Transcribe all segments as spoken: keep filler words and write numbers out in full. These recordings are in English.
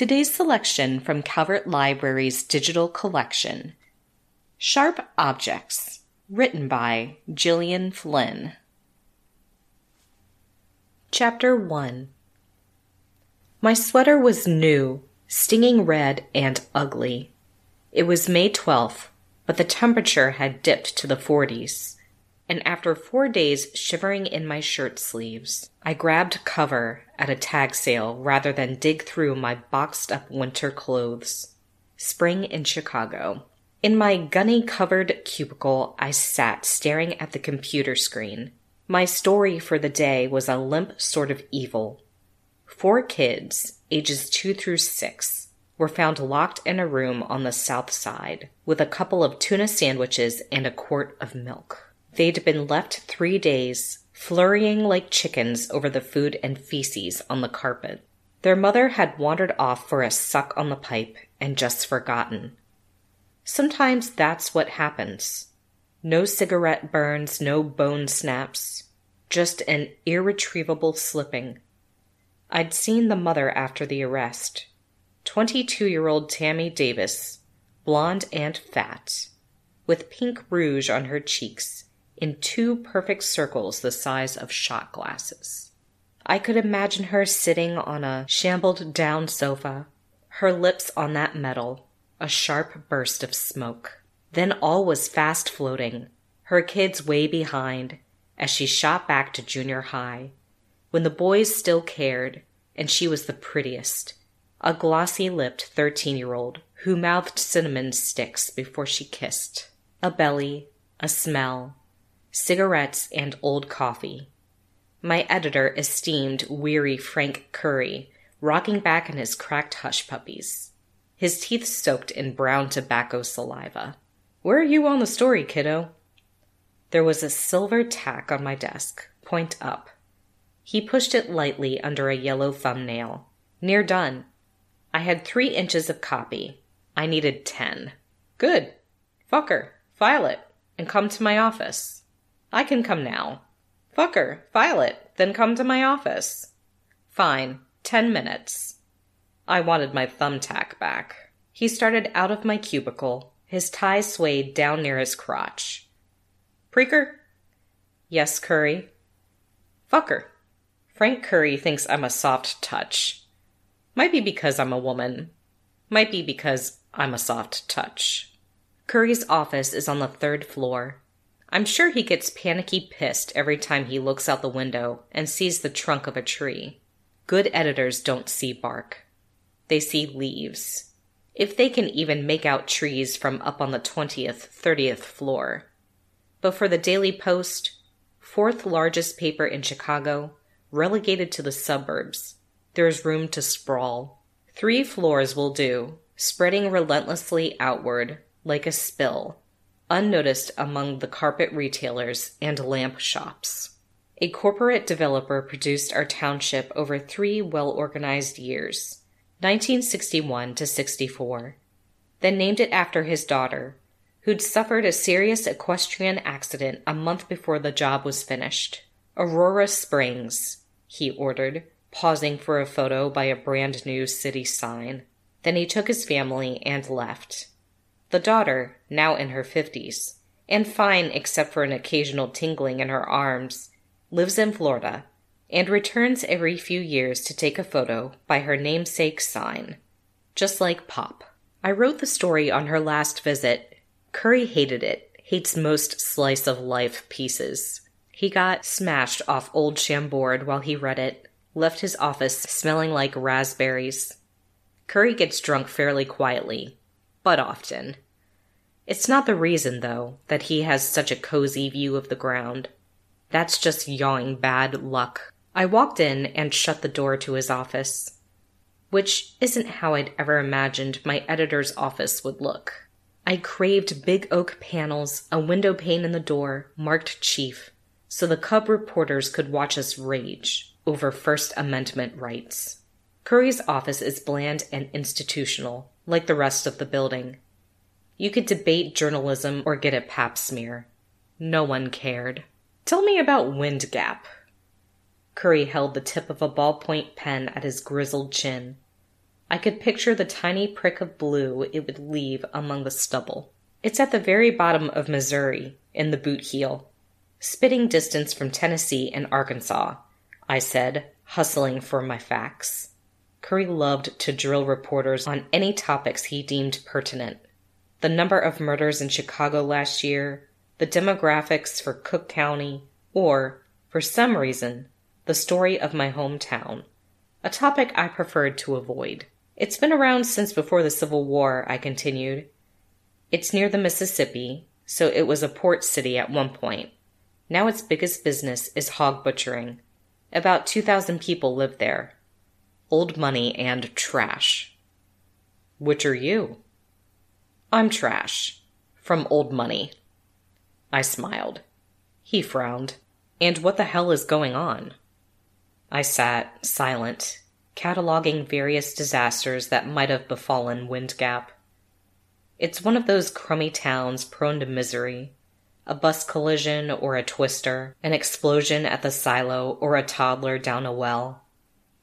Today's selection from Calvert Library's digital collection, Sharp Objects, written by Gillian Flynn. Chapter one. My sweater was new, stinging red and ugly. It was May twelfth, but the temperature had dipped to the forties, and after four days shivering in my shirt sleeves, I grabbed cover at a tag sale rather than dig through my boxed-up winter clothes. Spring in Chicago. In my gunny-covered cubicle, I sat staring at the computer screen. My story for the day was a limp sort of evil. Four kids, ages two through six, were found locked in a room on the south side with a couple of tuna sandwiches and a quart of milk. They'd been left three days, flurrying like chickens over the food and feces on the carpet. Their mother had wandered off for a suck on the pipe and just forgotten. Sometimes that's what happens. No cigarette burns, no bone snaps, just an irretrievable slipping. I'd seen the mother after the arrest. Twenty-two-year-old Tammy Davis, blonde and fat, with pink rouge on her cheeks in two perfect circles the size of shot glasses. I could imagine her sitting on a shambled-down sofa, her lips on that metal, a sharp burst of smoke. Then all was fast floating, her kids way behind, as she shot back to junior high, when the boys still cared, and she was the prettiest, a glossy-lipped thirteen-year-old who mouthed cinnamon sticks before she kissed, a belly, a smell, cigarettes, and old coffee. My editor esteemed weary Frank Curry, rocking back in his cracked hush puppies, his teeth soaked in brown tobacco saliva. "Where are you on the story, kiddo?" There was a silver tack on my desk, point up. He pushed it lightly under a yellow thumbnail. Near done. I had three inches of copy. I needed ten. "Good. Fucker, file it, and come to my office." "I can come now." "Fucker, file it, then come to my office." "Fine. Ten minutes." I wanted my thumbtack back. He started out of my cubicle. His tie swayed down near his crotch. "Preaker?" "Yes, Curry." "Fucker. Frank Curry thinks I'm a soft touch. Might be because I'm a woman. Might be because I'm a soft touch." Curry's office is on the third floor. I'm sure he gets panicky pissed every time he looks out the window and sees the trunk of a tree. Good editors don't see bark. They see leaves. If they can even make out trees from up on the twentieth, thirtieth floor. But for the Daily Post, fourth largest paper in Chicago, relegated to the suburbs, there is room to sprawl. Three floors will do, spreading relentlessly outward like a spill, unnoticed among the carpet retailers and lamp shops. A corporate developer produced our township over three well-organized years, nineteen sixty-one to sixty-four, then named it after his daughter, who'd suffered a serious equestrian accident a month before the job was finished. "Aurora Springs," he ordered, pausing for a photo by a brand new city sign. Then he took his family and left. The daughter, now in her fifties, and fine except for an occasional tingling in her arms, lives in Florida, and returns every few years to take a photo by her namesake sign, just like Pop. I wrote the story on her last visit. Curry hated it, hates most slice-of-life pieces. He got smashed off Old Chambord while he read it, left his office smelling like raspberries. Curry gets drunk fairly quietly, but often. It's not the reason, though, that he has such a cozy view of the ground. That's just yawning bad luck. I walked in and shut the door to his office, which isn't how I'd ever imagined my editor's office would look. I craved big oak panels, a window pane in the door, marked Chief, so the cub reporters could watch us rage over First Amendment rights. Curry's office is bland and institutional, like the rest of the building. You could debate journalism or get a pap smear. No one cared. "Tell me about Wind Gap." Curry held the tip of a ballpoint pen at his grizzled chin. I could picture the tiny prick of blue it would leave among the stubble. It's at the very bottom of Missouri, in the boot heel. Spitting distance from Tennessee and Arkansas, I said, hustling for my facts. Curry loved to drill reporters on any topics he deemed pertinent. The number of murders in Chicago last year, the demographics for Cook County, or, for some reason, the story of my hometown. A topic I preferred to avoid. It's been around since before the Civil War, I continued. It's near the Mississippi, so it was a port city at one point. Now its biggest business is hog butchering. About two thousand people live there. Old money and trash. Which are you? I'm trash. From old money. I smiled. He frowned. And what the hell is going on? I sat, silent, cataloging various disasters that might have befallen Wind Gap. It's one of those crummy towns prone to misery. A bus collision or a twister, an explosion at the silo or a toddler down a well.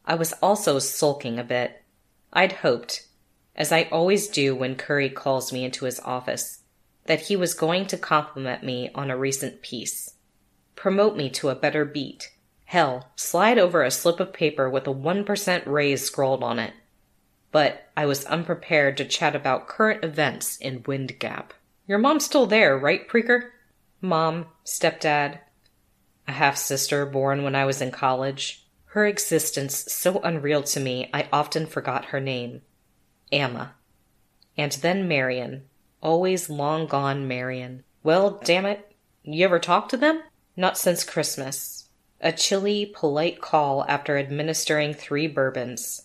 I was also sulking a bit. I'd hoped, as I always do when Curry calls me into his office, that he was going to compliment me on a recent piece. Promote me to a better beat. Hell, slide over a slip of paper with a one percent raise scrawled on it. But I was unprepared to chat about current events in Wind Gap. Your mom's still there, right, Preaker? Mom, stepdad, a half-sister born when I was in college. Her existence so unreal to me I often forgot her name. Amma. And then Marian. Always long gone Marian. Well, damn it. You ever talk to them? Not since Christmas. A chilly, polite call after administering three bourbons.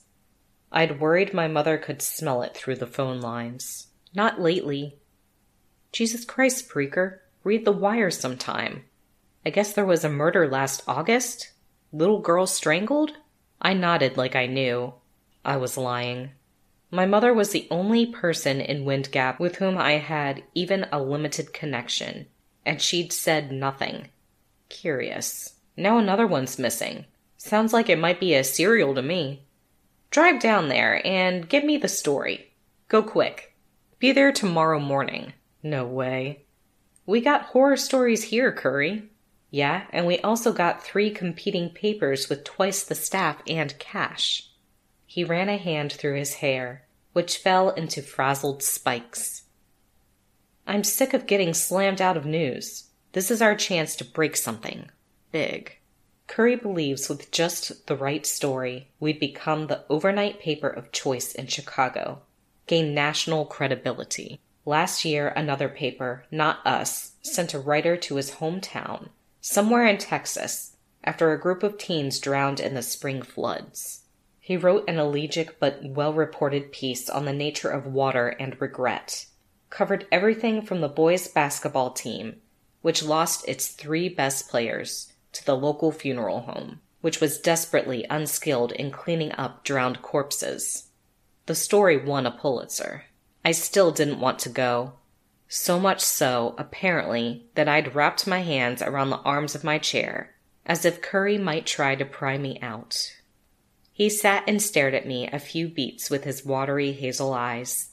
I'd worried my mother could smell it through the phone lines. Not lately. Jesus Christ, Preaker, read the wire sometime. I guess there was a murder last August? Little girl strangled? I nodded like I knew. I was lying. My mother was the only person in Wind Gap with whom I had even a limited connection, and she'd said nothing. Curious. Now another one's missing. Sounds like it might be a serial to me. Drive down there and give me the story. Go quick. Be there tomorrow morning. No way. We got horror stories here, Curry. Yeah, and we also got three competing papers with twice the staff and cash. He ran a hand through his hair, which fell into frazzled spikes. I'm sick of getting slammed out of news. This is our chance to break something. Big. Curry believes with just the right story, we've become the overnight paper of choice in Chicago. Gain national credibility. Last year, another paper, not us, sent a writer to his hometown, somewhere in Texas, after a group of teens drowned in the spring floods. He wrote an elegiac but well-reported piece on the nature of water and regret, covered everything from the boys' basketball team, which lost its three best players, to the local funeral home, which was desperately unskilled in cleaning up drowned corpses. The story won a Pulitzer. I still didn't want to go. So much so, apparently, that I'd wrapped my hands around the arms of my chair, as if Curry might try to pry me out. He sat and stared at me a few beats with his watery hazel eyes.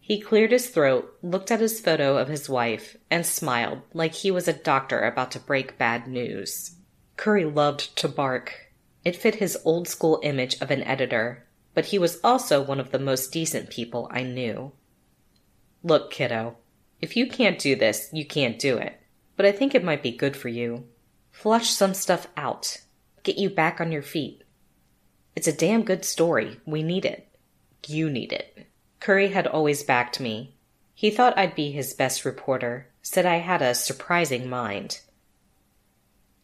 He cleared his throat, looked at his photo of his wife, and smiled like he was a doctor about to break bad news. Curry loved to bark. It fit his old-school image of an editor, but he was also one of the most decent people I knew. Look, kiddo, if you can't do this, you can't do it. But I think it might be good for you. Flush some stuff out. Get you back on your feet. It's a damn good story. We need it. You need it. Curry had always backed me. He thought I'd be his best reporter, said I had a surprising mind.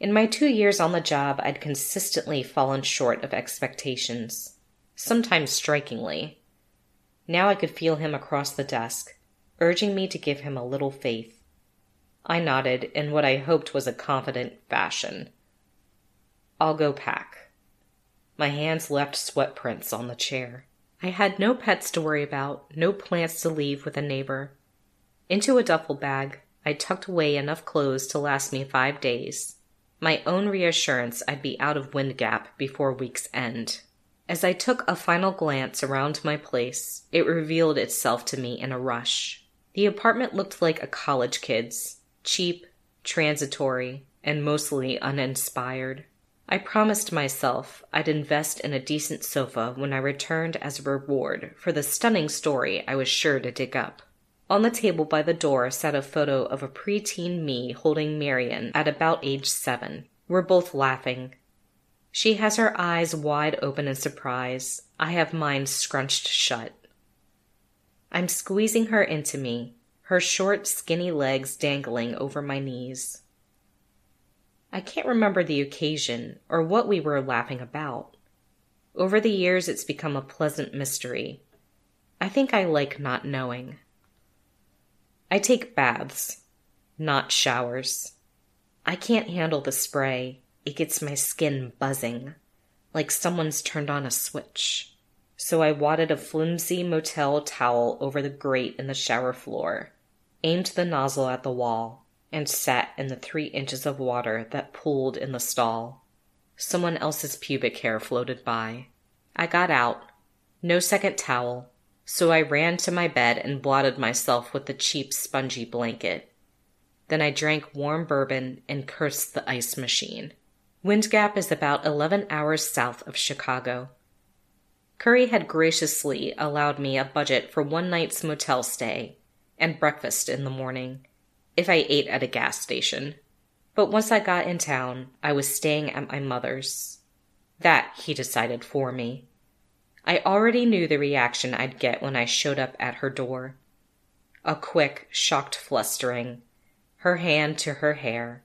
In my two years on the job, I'd consistently fallen short of expectations, sometimes strikingly. Now I could feel him across the desk, urging me to give him a little faith. I nodded in what I hoped was a confident fashion. I'll go pack. My hands left sweat prints on the chair. I had no pets to worry about, no plants to leave with a neighbor. Into a duffel bag, I tucked away enough clothes to last me five days. My own reassurance I'd be out of Wind Gap before week's end. As I took a final glance around my place, it revealed itself to me in a rush. The apartment looked like a college kid's, cheap, transitory, and mostly uninspired. I promised myself I'd invest in a decent sofa when I returned as a reward for the stunning story I was sure to dig up. On the table by the door sat a photo of a preteen me holding Marian at about age seven. We're both laughing. She has her eyes wide open in surprise. I have mine scrunched shut. I'm squeezing her into me, her short, skinny legs dangling over my knees. I can't remember the occasion or what we were laughing about. Over the years, it's become a pleasant mystery. I think I like not knowing. I take baths, not showers. I can't handle the spray. It gets my skin buzzing, like someone's turned on a switch. So I wadded a flimsy motel towel over the grate in the shower floor, aimed the nozzle at the wall, and sat in the three inches of water that pooled in the stall. Someone else's pubic hair floated by. I got out. No second towel, so I ran to my bed and blotted myself with the cheap spongy blanket. Then I drank warm bourbon and cursed the ice machine. Wind Gap is about eleven hours south of Chicago. Curry had graciously allowed me a budget for one night's motel stay and breakfast in the morning, if I ate at a gas station. But once I got in town, I was staying at my mother's. That he decided for me. I already knew the reaction I'd get when I showed up at her door. A quick, shocked flustering, her hand to her hair,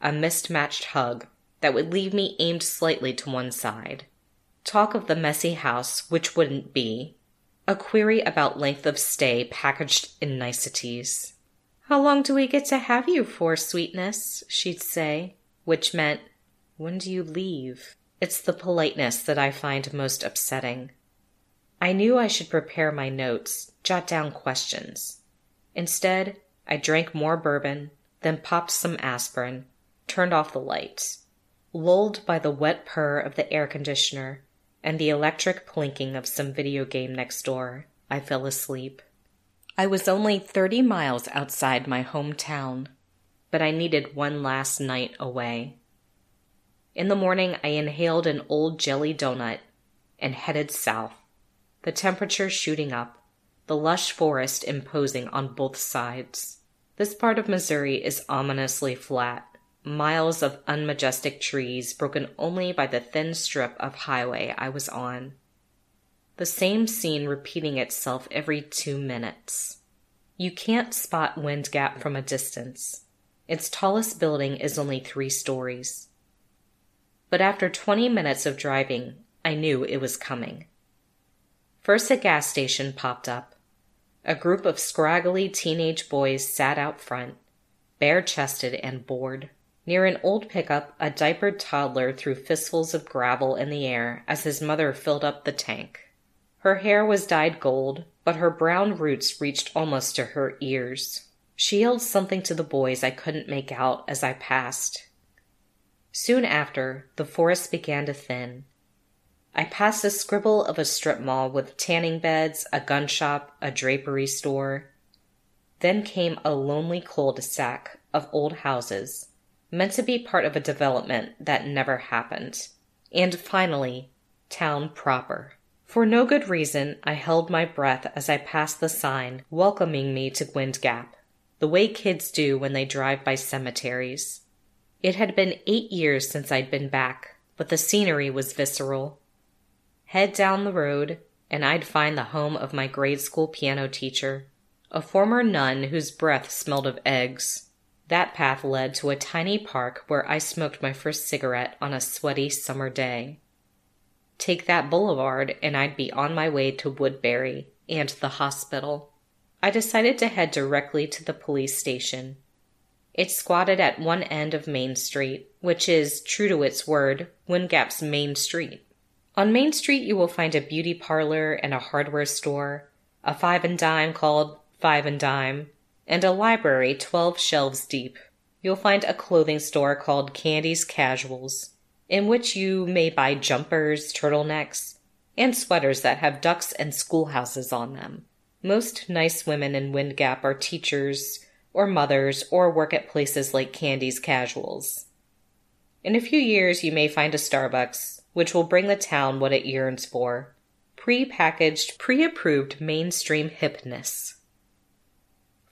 a mismatched hug that would leave me aimed slightly to one side. Talk of the messy house, which wouldn't be. A query about length of stay packaged in niceties. "How long do we get to have you for, sweetness?" she'd say, which meant, "When do you leave?" It's the politeness that I find most upsetting. I knew I should prepare my notes, jot down questions. Instead, I drank more bourbon, then popped some aspirin, turned off the lights. Lulled by the wet purr of the air conditioner and the electric plinking of some video game next door, I fell asleep. I was only thirty miles outside my hometown, but I needed one last night away. In the morning, I inhaled an old jelly donut and headed south, the temperature shooting up, the lush forest imposing on both sides. This part of Missouri is ominously flat. Miles of unmajestic trees broken only by the thin strip of highway I was on. The same scene repeating itself every two minutes. You can't spot Wind Gap from a distance. Its tallest building is only three stories. But after twenty minutes of driving, I knew it was coming. First, a gas station popped up. A group of scraggly teenage boys sat out front, bare-chested and bored. Near an old pickup, a diapered toddler threw fistfuls of gravel in the air as his mother filled up the tank. Her hair was dyed gold, but her brown roots reached almost to her ears. She yelled something to the boys I couldn't make out as I passed. Soon after, the forest began to thin. I passed a scribble of a strip mall with tanning beds, a gun shop, a drapery store. Then came a lonely cul-de-sac of old houses, meant to be part of a development that never happened. And finally, town proper. For no good reason, I held my breath as I passed the sign welcoming me to Wind Gap, the way kids do when they drive by cemeteries. It had been eight years since I'd been back, but the scenery was visceral. Head down the road, and I'd find the home of my grade school piano teacher, a former nun whose breath smelled of eggs. That path led to a tiny park where I smoked my first cigarette on a sweaty summer day. Take that boulevard and I'd be on my way to Woodbury and the hospital. I decided to head directly to the police station. It squatted at one end of Main Street, which is, true to its word, Wind Gap's main street. On Main Street you will find a beauty parlor and a hardware store, a Five and Dime called Five and Dime, and a library twelve shelves deep. You'll find a clothing store called Candy's Casuals, in which you may buy jumpers, turtlenecks, and sweaters that have ducks and schoolhouses on them. Most nice women in Wind Gap are teachers or mothers or work at places like Candy's Casuals. In a few years, you may find a Starbucks, which will bring the town what it yearns for, pre-packaged, pre-approved mainstream hipness.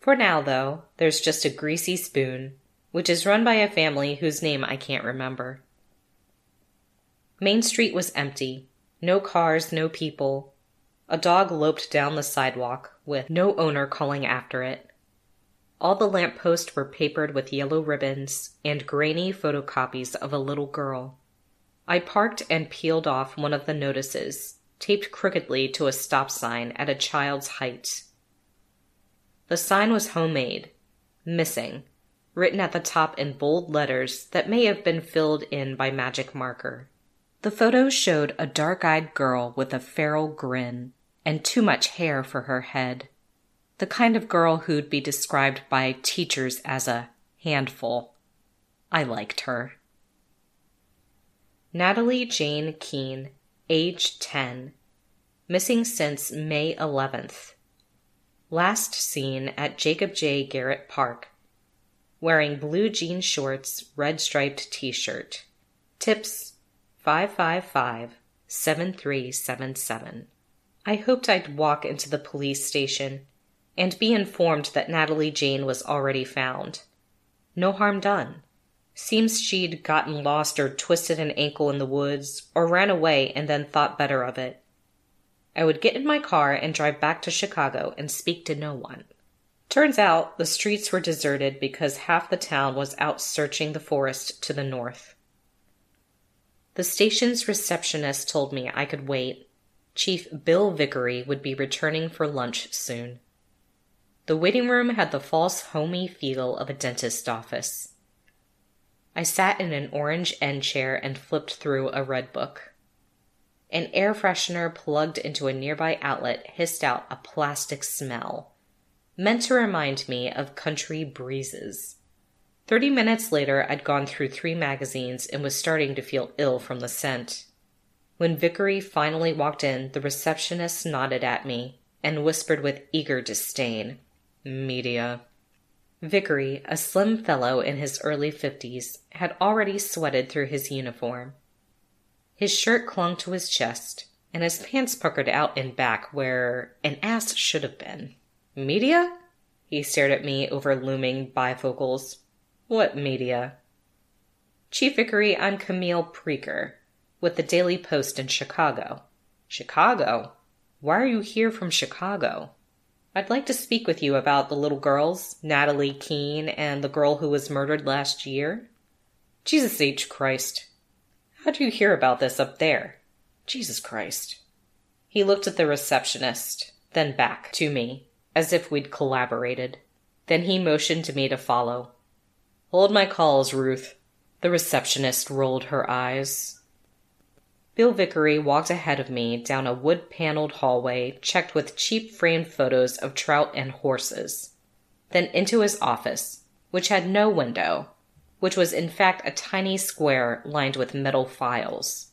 For now, though, there's just a greasy spoon, which is run by a family whose name I can't remember. Main Street was empty. No cars, no people. A dog loped down the sidewalk, with no owner calling after it. All the lampposts were papered with yellow ribbons and grainy photocopies of a little girl. I parked and peeled off one of the notices, taped crookedly to a stop sign at a child's height. The sign was homemade, missing, written at the top in bold letters that may have been filled in by magic marker. The photo showed a dark-eyed girl with a feral grin and too much hair for her head, the kind of girl who'd be described by teachers as a handful. I liked her. Natalie Jane Keene, age ten, missing since May eleventh. Last seen at Jacob J. Garrett Park, wearing blue jean shorts, red-striped t-shirt. Tips five five five, seven three seven seven. I hoped I'd walk into the police station and be informed that Natalie Jane was already found. No harm done. Seems she'd gotten lost or twisted an ankle in the woods or ran away and then thought better of it. I would get in my car and drive back to Chicago and speak to no one. Turns out the streets were deserted because half the town was out searching the forest to the north. The station's receptionist told me I could wait. Chief Bill Vickery would be returning for lunch soon. The waiting room had the false homey feel of a dentist's office. I sat in an orange end chair and flipped through a red book. An air freshener plugged into a nearby outlet hissed out a plastic smell, meant to remind me of country breezes. Thirty minutes later, I'd gone through three magazines and was starting to feel ill from the scent. When Vickery finally walked in, the receptionist nodded at me and whispered with eager disdain, "Media." Vickery, a slim fellow in his early fifties, had already sweated through his uniform. His shirt clung to his chest, and his pants puckered out and back where an ass should have been. "Media?" He stared at me over looming bifocals. "What media?" "Chief Vickery, I'm Camille Preaker, with the Daily Post in Chicago." "Chicago? Why are you here from Chicago?" "I'd like to speak with you about the little girls, Natalie Keene and the girl who was murdered last year." "Jesus H. Christ. How'd you hear about this up there?" "Jesus Christ." He looked at the receptionist, then back to me, as if we'd collaborated. Then he motioned to me to follow. "Hold my calls, Ruth." The receptionist rolled her eyes. Bill Vickery walked ahead of me down a wood-paneled hallway checked with cheap framed photos of trout and horses, then into his office, which had no window, which was in fact a tiny square lined with metal files.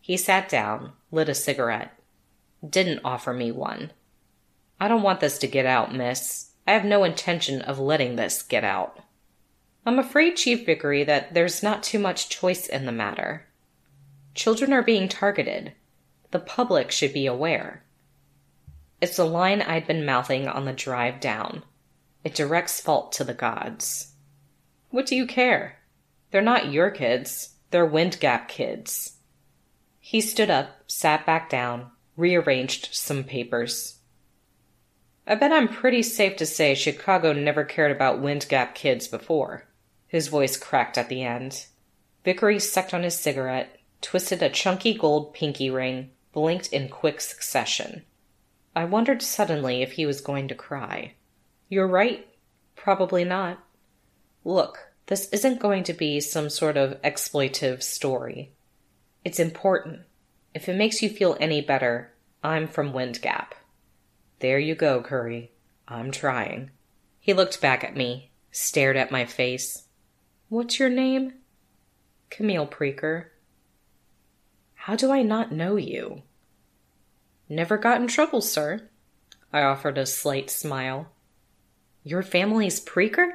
He sat down, lit a cigarette. Didn't offer me one. "I don't want this to get out, miss. I have no intention of letting this get out." "I'm afraid, Chief Vickery, that there's not too much choice in the matter. Children are being targeted. The public should be aware." It's a line I'd been mouthing on the drive down. It directs fault to the gods. "What do you care? They're not your kids. They're Wind Gap kids." He stood up, sat back down, rearranged some papers. "I bet I'm pretty safe to say Chicago never cared about Wind Gap kids before." His voice cracked at the end. Vickery sucked on his cigarette, twisted a chunky gold pinky ring, blinked in quick succession. I wondered suddenly if he was going to cry. "You're right. Probably not. Look, this isn't going to be some sort of exploitative story. It's important. If it makes you feel any better, I'm from Wind Gap." "There you go, Curry. I'm trying." He looked back at me, stared at my face. "What's your name?" "Camille Preaker." "How do I not know you?" Never got in trouble, sir. I offered a slight smile. Your family's Preaker?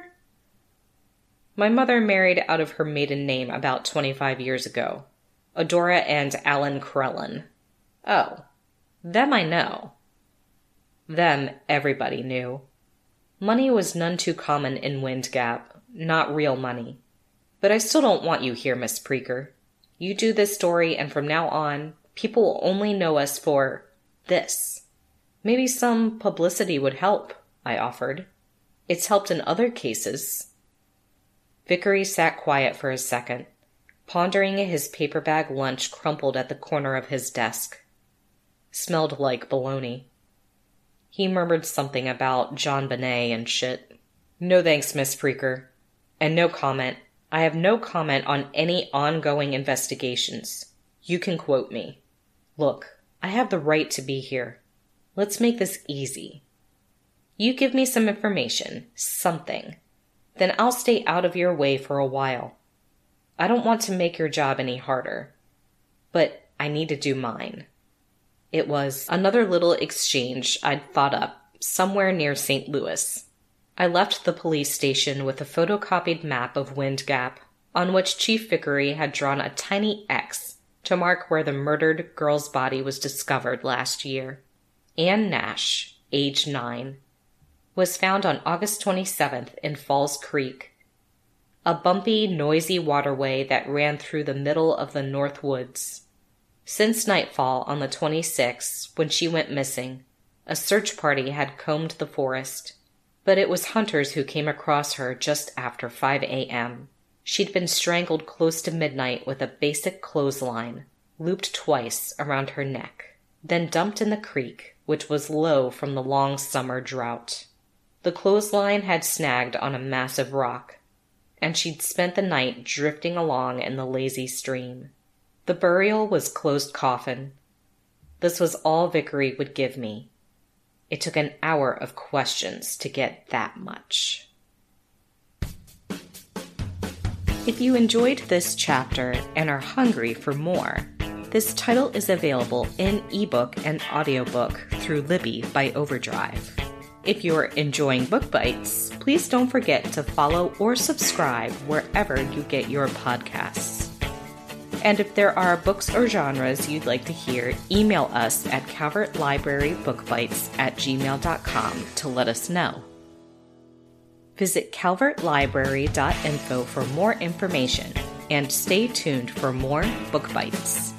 My mother married out of her maiden name about twenty-five years ago. Adora and Alan Crellin. Oh, them I know. Them everybody knew. Money was none too common in Wind Gap, not real money. But I still don't want you here, Miss Preaker. You do this story, and from now on, people will only know us for this. Maybe some publicity would help, I offered. It's helped in other cases. Vickery sat quiet for a second, pondering his paper bag lunch crumpled at the corner of his desk. Smelled like bologna. He murmured something about JonBenet and shit. No thanks, Miss Preaker. And no comment. I have no comment on any ongoing investigations. You can quote me. Look, I have the right to be here. Let's make this easy. You give me some information, something. Then I'll stay out of your way for a while. I don't want to make your job any harder. But I need to do mine. It was another little exchange I'd thought up somewhere near Saint Louis. I left the police station with a photocopied map of Wind Gap, on which Chief Vickery had drawn a tiny X to mark where the murdered girl's body was discovered last year. Ann Nash, age nine, was found on August twenty-seventh in Falls Creek, a bumpy, noisy waterway that ran through the middle of the North Woods. Since nightfall on the twenty-sixth, when she went missing, a search party had combed the forest, but it was hunters who came across her just after five a.m. She'd been strangled close to midnight with a basic clothesline, looped twice around her neck, then dumped in the creek, which was low from the long summer drought. The clothesline had snagged on a massive rock, and she'd spent the night drifting along in the lazy stream. The burial was closed coffin. This was all Vickery would give me. It took an hour of questions to get that much. If you enjoyed this chapter and are hungry for more, this title is available in ebook and audiobook through Libby by Overdrive. If you're enjoying Book Bites, please don't forget to follow or subscribe wherever you get your podcasts. And if there are books or genres you'd like to hear, email us at calvert library book bites at gmail dot com to let us know. Visit calvert library dot info for more information, and stay tuned for more Book Bites.